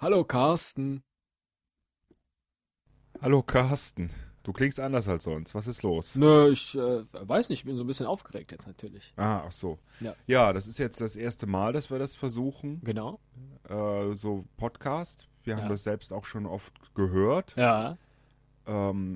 Hallo Carsten. Hallo Carsten. Du klingst anders als sonst. Was ist los? Nö, ich weiß nicht. Ich bin so ein bisschen aufgeregt jetzt natürlich. Ah, ach so. Ja, das ist jetzt das erste Mal, dass wir das versuchen. Genau. So Podcast. Wir haben das selbst auch schon oft gehört. Ja.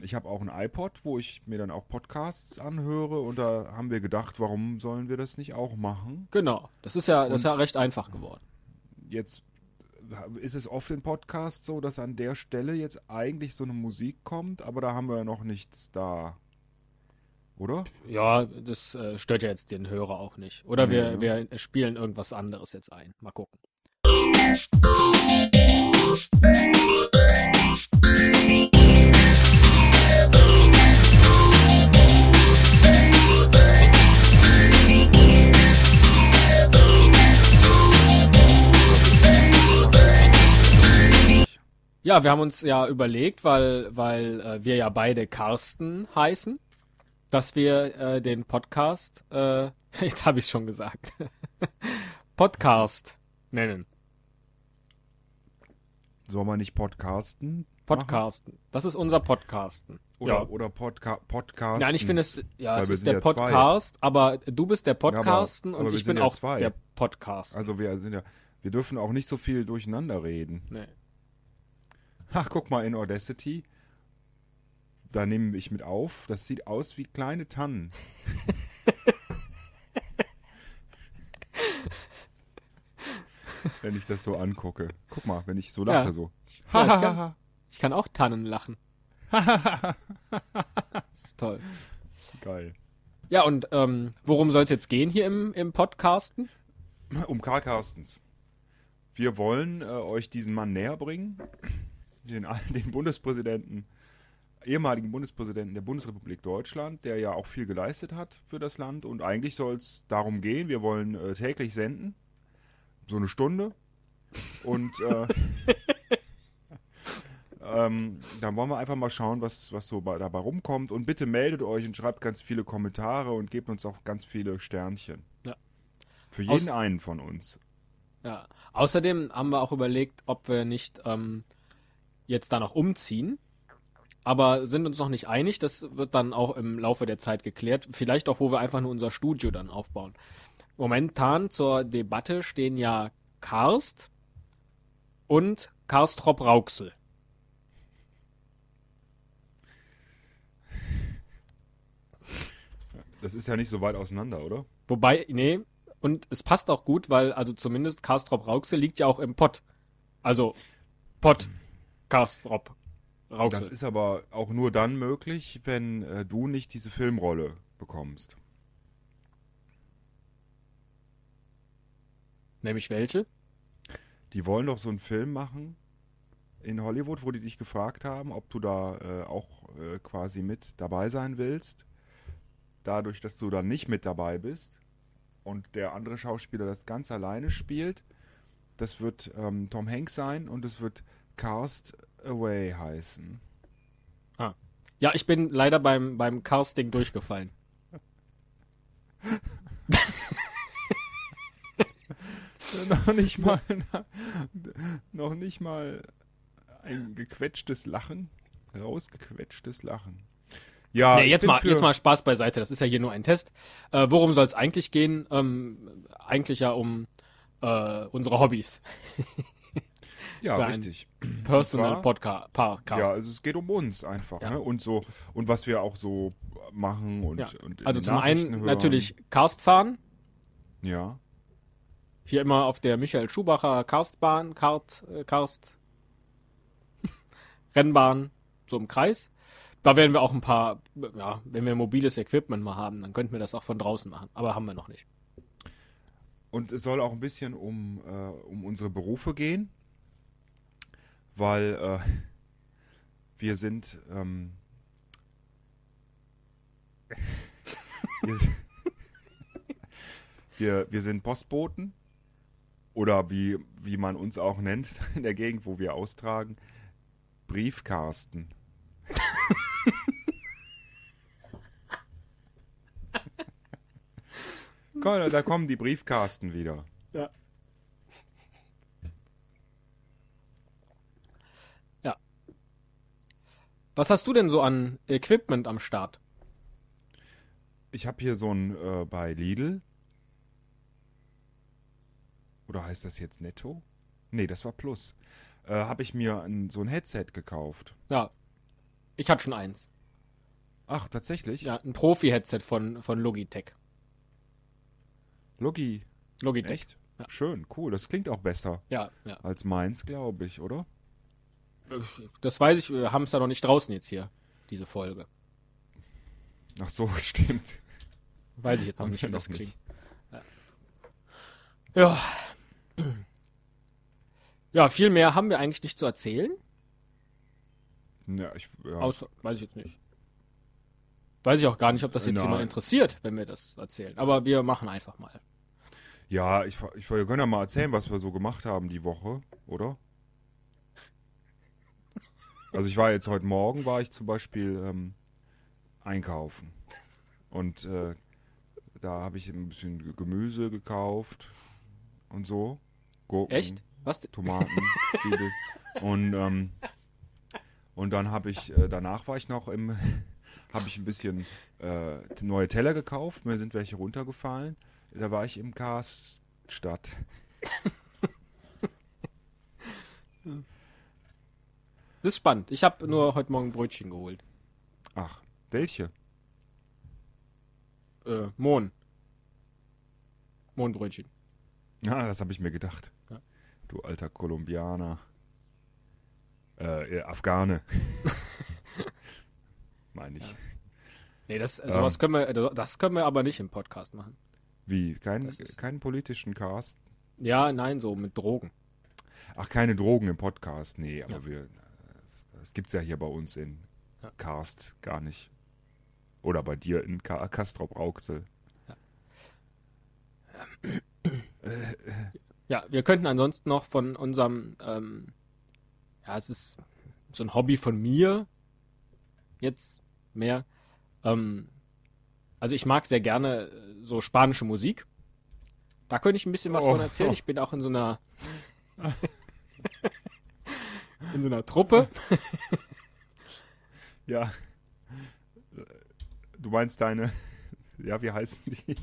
Ich habe auch ein iPod, wo ich mir dann auch Podcasts anhöre. Und da haben wir gedacht, warum sollen wir das nicht auch machen? Genau. Das ist ja recht einfach geworden. Jetzt ist es oft in Podcasts so, dass an der Stelle jetzt eigentlich so eine Musik kommt, aber da haben wir ja noch nichts da, oder? Ja, das stört ja jetzt den Hörer auch nicht. Oder wir spielen irgendwas anderes jetzt ein. Mal gucken. Ja, wir haben uns ja überlegt, weil wir ja beide Karsten heißen, dass wir den Podcast, jetzt habe ich schon gesagt, Podcast nennen. Soll man nicht Podcasten? Podcasten. Machen? Das ist unser Podcasten. Oder Podcasten. Nein, ich finde es, ja, es ist der Podcast, aber du bist der Podcasten aber und ich bin auch der Podcast. Also wir dürfen auch nicht so viel durcheinander reden. Nee. Ach, guck mal, in Audacity, da nehme ich mit auf, das sieht aus wie kleine Tannen. Wenn ich das so angucke. Guck mal, wenn ich so lache, so. Ja, ich kann auch Tannen lachen. Das ist toll. Geil. Ja, und worum soll es jetzt gehen hier im Podcasten? Um Karl Carstens. Wir wollen euch diesen Mann näher bringen. Den Bundespräsidenten, ehemaligen Bundespräsidenten der Bundesrepublik Deutschland, der ja auch viel geleistet hat für das Land. Und eigentlich soll es darum gehen, wir wollen täglich senden, so eine Stunde. Und dann wollen wir einfach mal schauen, was so dabei rumkommt. Und bitte meldet euch und schreibt ganz viele Kommentare und gebt uns auch ganz viele Sternchen. Ja. Für jeden einen von uns. Ja. Außerdem haben wir auch überlegt, ob wir nicht jetzt da noch umziehen, aber sind uns noch nicht einig. Das wird dann auch im Laufe der Zeit geklärt. Vielleicht auch, wo wir einfach nur unser Studio dann aufbauen. Momentan zur Debatte stehen ja Karst und Karstrop-Rauxel. Das ist ja nicht so weit auseinander, oder? Wobei, nee, und es passt auch gut, weil also zumindest Karstrop-Rauxel liegt ja auch im Pott. Also Pott. Karstrop. Das ist aber auch nur dann möglich, wenn du nicht diese Filmrolle bekommst. Nämlich welche? Die wollen doch so einen Film machen in Hollywood, wo die dich gefragt haben, ob du da auch quasi mit dabei sein willst. Dadurch, dass du da nicht mit dabei bist und der andere Schauspieler das ganz alleine spielt. Das wird Tom Hanks sein und es wird Castaway heißen. Ah. Ja, ich bin leider beim Casting durchgefallen. noch nicht mal ein gequetschtes Lachen. Rausgequetschtes Lachen. Ja, nee, jetzt mal Spaß beiseite. Das ist ja hier nur ein Test. Worum soll es eigentlich gehen? Eigentlich ja um unsere Hobbys. Ja, richtig. Personal Podcast. Ja, also es geht um uns einfach, ne? Und so und was wir auch so machen und, und also zum einen hören. Natürlich Karst fahren. Ja. Hier immer auf der Michael Schumacher Karstbahn, Karst Rennbahn so im Kreis. Da werden wir auch ein paar, wenn wir mobiles Equipment mal haben, dann könnten wir das auch von draußen machen, aber haben wir noch nicht. Und es soll auch ein bisschen um unsere Berufe gehen. Weil wir sind Postboten oder wie man uns auch nennt in der Gegend, wo wir austragen, Briefkarsten. Komm, da kommen die Briefkarsten wieder. Ja. Was hast du denn so an Equipment am Start? Ich habe hier so ein bei Lidl. Oder heißt das jetzt Netto? Nee, das war Plus. Habe ich mir so ein Headset gekauft. Ja, ich hatte schon eins. Ach, tatsächlich? Ja, ein Profi-Headset von Logitech. Logitech. Echt? Ja. Schön, cool. Das klingt auch besser als meins, glaube ich, oder? Das weiß ich. Wir haben es ja noch nicht draußen jetzt hier, diese Folge. Ach so, stimmt. Weiß ich jetzt noch nicht, wie das klingt. Ja. Ja, viel mehr haben wir eigentlich nicht zu erzählen. Ja, außer, weiß ich jetzt nicht. Weiß ich auch gar nicht, ob das jetzt jemand interessiert, wenn wir das erzählen. Aber wir machen einfach mal. Ja, wir können ja mal erzählen, was wir so gemacht haben die Woche, oder? Also ich war jetzt heute Morgen, zum Beispiel einkaufen. Und da habe ich ein bisschen Gemüse gekauft und so. Gurken, echt? Was? Tomaten, Zwiebeln. Und dann habe ich, danach war ich noch habe ich ein bisschen neue Teller gekauft. Mir sind welche runtergefallen. Da war ich im Karstadt. Das ist spannend. Ich habe nur heute Morgen Brötchen geholt. Ach, welche? Mohnbrötchen. Ja, das habe ich mir gedacht. Ja. Du alter Kolumbianer. Afghane. Meine ich. Ja. Nee, das können wir aber nicht im Podcast machen. Wie? Keinen politischen Cast? Ja, nein, so mit Drogen. Ach, keine Drogen im Podcast? Nee, aber das gibt's ja hier bei uns in Karst gar nicht. Oder bei dir in Kastrop-Rauxel. Ja. Ja, wir könnten ansonsten noch von unserem, es ist so ein Hobby von mir, jetzt mehr, also ich mag sehr gerne so spanische Musik. Da könnte ich ein bisschen was von erzählen. Ich bin auch in so einer Truppe. Ja. Du meinst deine... Ja, wie heißen die?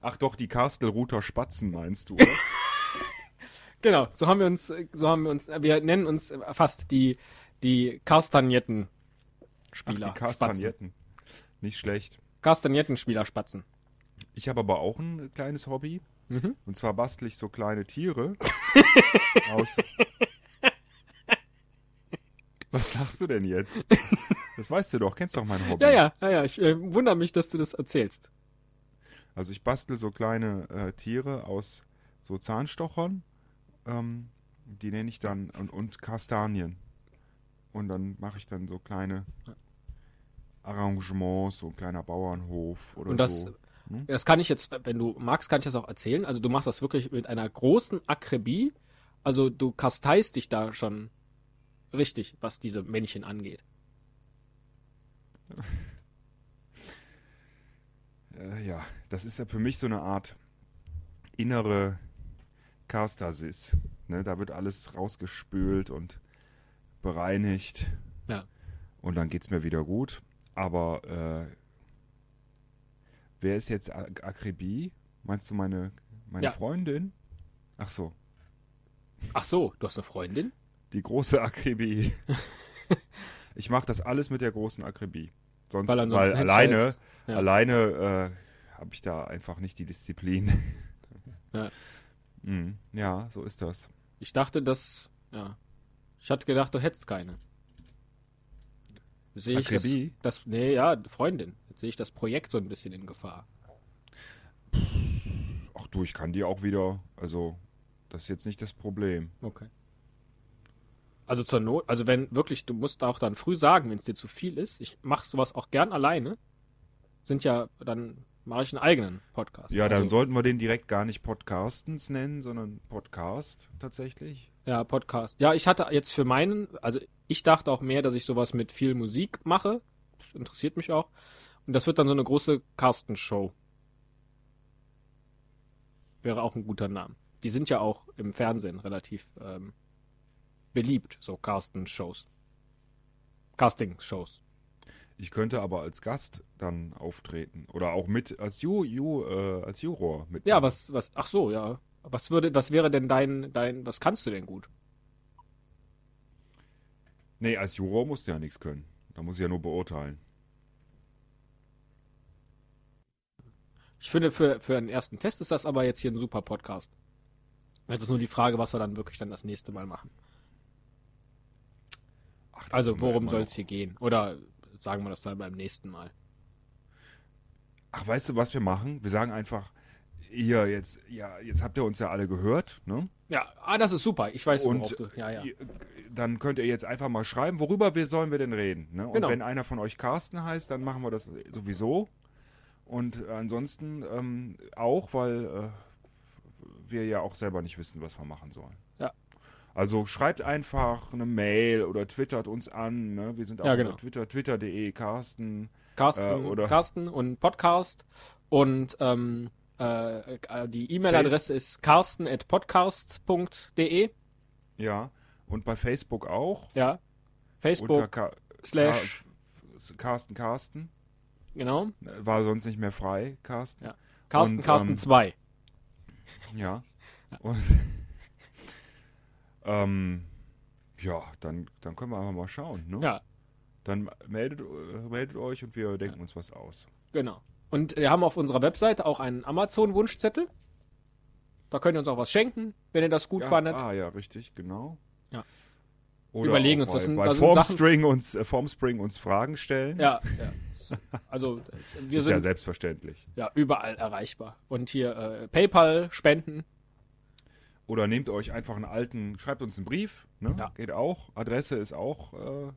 Ach doch, die Kastelruther Spatzen meinst du, oder? Genau, wir nennen uns fast die Kastagnetten. Spieler. Ach, die Kastagnetten. Nicht schlecht. Kastagnetten-Spieler Spatzen. Ich habe aber auch ein kleines Hobby. Mhm. Und zwar bastle ich so kleine Tiere aus... Was lachst du denn jetzt? Das weißt du doch, kennst doch mein Hobby. Ja, ich wundere mich, dass du das erzählst. Also ich bastle so kleine Tiere aus so Zahnstochern. Die nenne ich dann und Kastanien. Und dann mache ich dann so kleine Arrangements, so ein kleiner Bauernhof oder so. Hm? Das kann ich jetzt, wenn du magst, kann ich das auch erzählen. Also du machst das wirklich mit einer großen Akribie. Also du kasteist dich da schon richtig, was diese Männchen angeht. Ja, das ist ja für mich so eine Art innere Karstasis. Ne? Da wird alles rausgespült und bereinigt. Ja. Und dann geht's mir wieder gut. Aber wer ist jetzt Akribie? Meinst du meine Freundin? Ach so. Ach so, du hast eine Freundin? Die große Akribie. Ich mache das alles mit der großen Akribie. Sonst, weil alleine habe ich da einfach nicht die Disziplin. Ja. Ja, so ist das. Ich dachte, ich hatte gedacht, du hättest keine. Sehe ich Freundin. Jetzt sehe ich das Projekt so ein bisschen in Gefahr. Ach du, ich kann die auch wieder, also das ist jetzt nicht das Problem. Okay. Also zur Not, also wenn wirklich, du musst auch dann früh sagen, wenn es dir zu viel ist. Ich mache sowas auch gern alleine. Dann mache ich einen eigenen Podcast. Ja, dann sollten wir den direkt gar nicht Podcastens nennen, sondern Podcast tatsächlich. Ja, Podcast. Ja, ich hatte jetzt für ich dachte auch mehr, dass ich sowas mit viel Musik mache. Das interessiert mich auch. Und das wird dann so eine große Carstens-Show. Wäre auch ein guter Name. Die sind ja auch im Fernsehen relativ beliebt, so Casting-Shows. Ich könnte aber als Gast dann auftreten oder auch mit als als Juror mit. Ja, ach so, ja. Was wäre denn dein, was kannst du denn gut? Nee, als Juror musst du ja nichts können. Da muss ich ja nur beurteilen. Ich finde, für einen ersten Test ist das aber jetzt hier ein super Podcast. Jetzt ist nur die Frage, was wir dann wirklich das nächste Mal machen. Ach, also, worum soll es hier gehen? Oder sagen wir das dann beim nächsten Mal? Ach, weißt du, was wir machen? Wir sagen einfach, hier, jetzt habt ihr uns ja alle gehört, ne? Ja, das ist super. Ich weiß, worauf du... Ja. Dann könnt ihr jetzt einfach mal schreiben, worüber sollen wir denn reden, ne? Und genau. Wenn einer von euch Carsten heißt, dann machen wir das sowieso. Und ansonsten auch, weil... wir ja auch selber nicht wissen, was wir machen sollen. Ja. Also schreibt einfach eine Mail oder twittert uns an. Ne? Wir sind auch auf Twitter, twitter.de, Karsten und Podcast. Und die E-Mail-Adresse ist karsten@podcast.de. Ja, und bei Facebook auch. Ja, Facebook / Karsten. Genau. War sonst nicht mehr frei, Karsten. Ja. Karsten 2. Ja. Und dann können wir einfach mal schauen, ne? Ja. Dann meldet euch und wir denken uns was aus. Genau. Und wir haben auf unserer Webseite auch einen Amazon-Wunschzettel. Da könnt ihr uns auch was schenken, wenn ihr das gut fandet. Ah ja, richtig, genau. Ja. Oder überlegen uns bei Formspring uns Fragen stellen. Ja. Also wir sind ja selbstverständlich. Ja, überall erreichbar. Und hier PayPal spenden. Oder nehmt euch einfach einen alten, schreibt uns einen Brief, ne? Ja. Geht auch. Adresse ist auch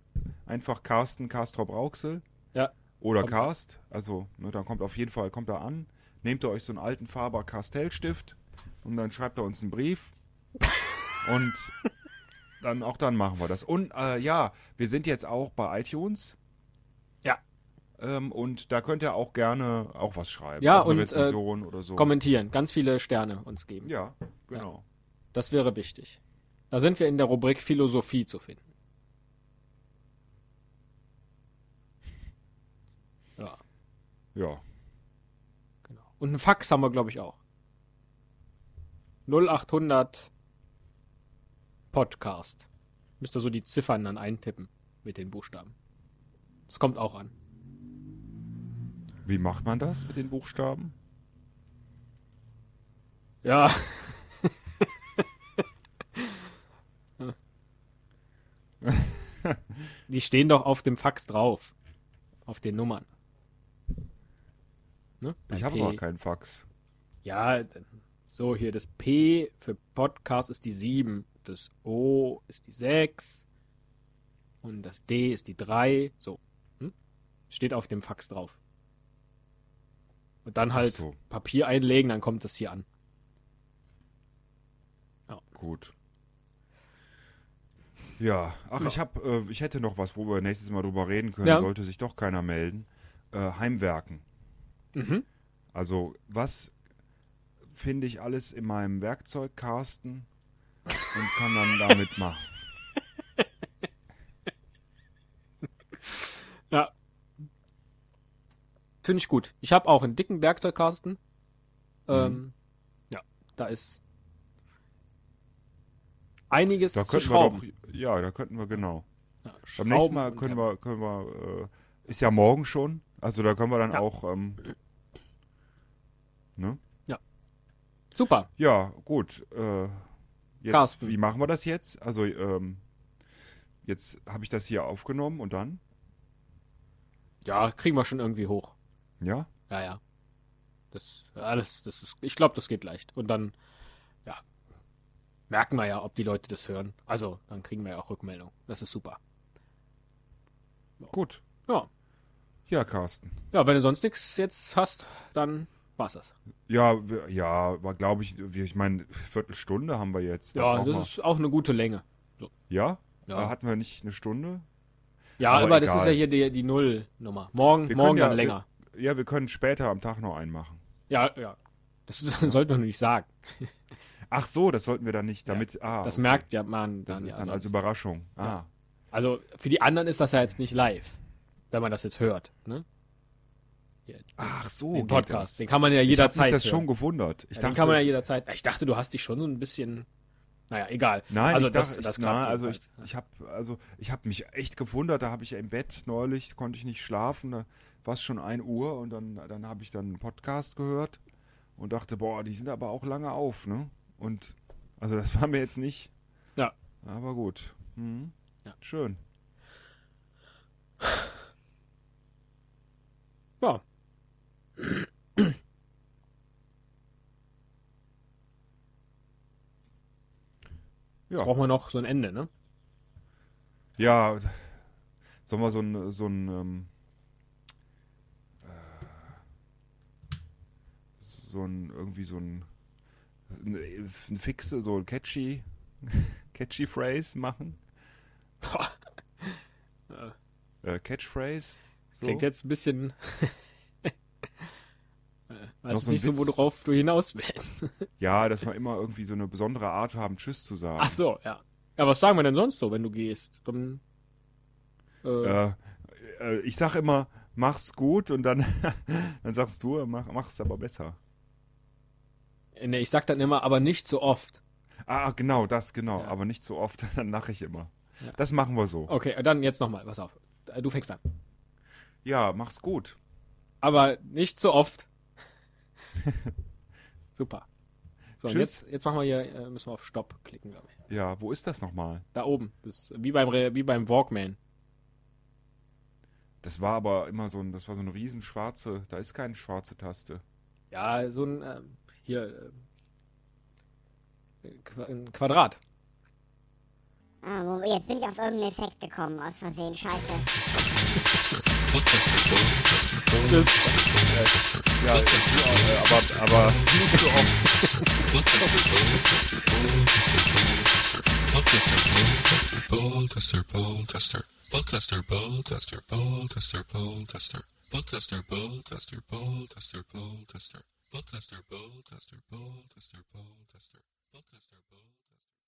einfach Karsten, Kastrop-Rauxel. Ja. Oder Karst. Also, ne, dann kommt da an. Nehmt ihr euch so einen alten Faber-Castell-Stift und dann schreibt er uns einen Brief. Und dann machen wir das. Und wir sind jetzt auch bei iTunes. Ja. Und da könnt ihr auch gerne auch was schreiben. Ja, und Rezension oder so. Kommentieren. Ganz viele Sterne uns geben. Ja, genau. Ja. Das wäre wichtig. Da sind wir in der Rubrik Philosophie zu finden. Ja. Ja. Genau. Und ein Fax haben wir, glaube ich, auch. 0800 Podcast. Müsst ihr so die Ziffern dann eintippen mit den Buchstaben. Das kommt auch an. Wie macht man das mit den Buchstaben? Ja. Die stehen doch auf dem Fax drauf. Auf den Nummern. Ne? Ich habe aber keinen Fax. Ja, so hier. Das P für Podcast ist die 7. Das O ist die 6. Und das D ist die 3. So. Hm? Steht auf dem Fax drauf. Und dann halt Papier einlegen, dann kommt das hier an. Ja. Gut. Ja, ich hätte noch was, wo wir nächstes Mal drüber reden können, sollte sich doch keiner melden. Heimwerken. Mhm. Also, was finde ich alles in meinem Werkzeugkasten und kann dann damit machen? Ja. Finde ich gut. Ich habe auch einen dicken Werkzeugkasten. Ja, da ist einiges zu schrauben. Da könnten wir genau. Ja, beim nächsten Mal können wir ist ja morgen schon, also da können wir dann auch ne? Ja. Super. Ja, gut. Jetzt Carsten. Wie machen wir das jetzt? Also jetzt habe ich das hier aufgenommen und dann? Ja, kriegen wir schon irgendwie hoch. Ja? Ja. Ich glaube, das geht leicht. Und dann, merken wir ob die Leute das hören. Also, dann kriegen wir ja auch Rückmeldung. Das ist super. So. Gut. Ja. Ja, Carsten. Ja, wenn du sonst nichts jetzt hast, dann war's das. Ja, war, glaube ich, ich meine, Viertelstunde haben wir jetzt. Ja, ist auch eine gute Länge. So. Ja? Ja. Hatten wir nicht eine Stunde? Ja, aber das ist ja hier die Null-Nummer. Morgen dann länger. Wir können später am Tag noch einen machen. Ja. Das sollte man nicht sagen. Ach so, das sollten wir dann nicht damit. Ja. Ah, das okay. Merkt ja man. Das dann ist ja dann als Überraschung. Ah. Ja. Also für die anderen ist das ja jetzt nicht live, wenn man das jetzt hört. Ne? Ach so, den Podcast. Das. Den kann man ja jederzeit. Ich habe mich das schon gewundert. Ich dachte, den kann man ja jederzeit. Ich dachte, du hast dich schon so ein bisschen. Naja, egal. Nein, also ich habe mich echt gewundert. Da habe ich im Bett neulich, konnte ich nicht schlafen. Da war es schon 1 Uhr und dann habe ich einen Podcast gehört und dachte, boah, die sind aber auch lange auf, ne? Und also das war mir jetzt nicht. Ja. Aber gut. Mhm. Ja. Schön. Ja. Jetzt brauchen wir noch so ein Ende, ne? Ja, sollen wir so ein catchy Phrase machen? Catchphrase? So. Klingt jetzt ein bisschen... Weiß nicht so, worauf du hinaus willst. Ja, dass wir immer irgendwie so eine besondere Art haben, Tschüss zu sagen. Ach so, ja. Ja, was sagen wir denn sonst so, wenn du gehst? Dann, ich sag immer, mach's gut und dann, dann sagst du, mach's aber besser. Ne, ich sag dann immer, aber nicht so oft. Ah, genau, ja. Aber nicht so oft, dann lache ich immer. Ja. Das machen wir so. Okay, dann jetzt nochmal, pass auf. Du fängst an. Ja, mach's gut. Aber nicht so oft. Super. So, und jetzt machen wir hier, müssen wir auf Stopp klicken, glaube ich. Ja, wo ist das nochmal? Da oben. Das ist wie beim Walkman. Das war aber immer so eine riesen schwarze, da ist keine schwarze Taste. Ja, so ein, ein Quadrat. Ah, jetzt bin ich auf irgendeinen Effekt gekommen, aus Versehen, scheiße. Tschüss. Ja, aber nicht so oft.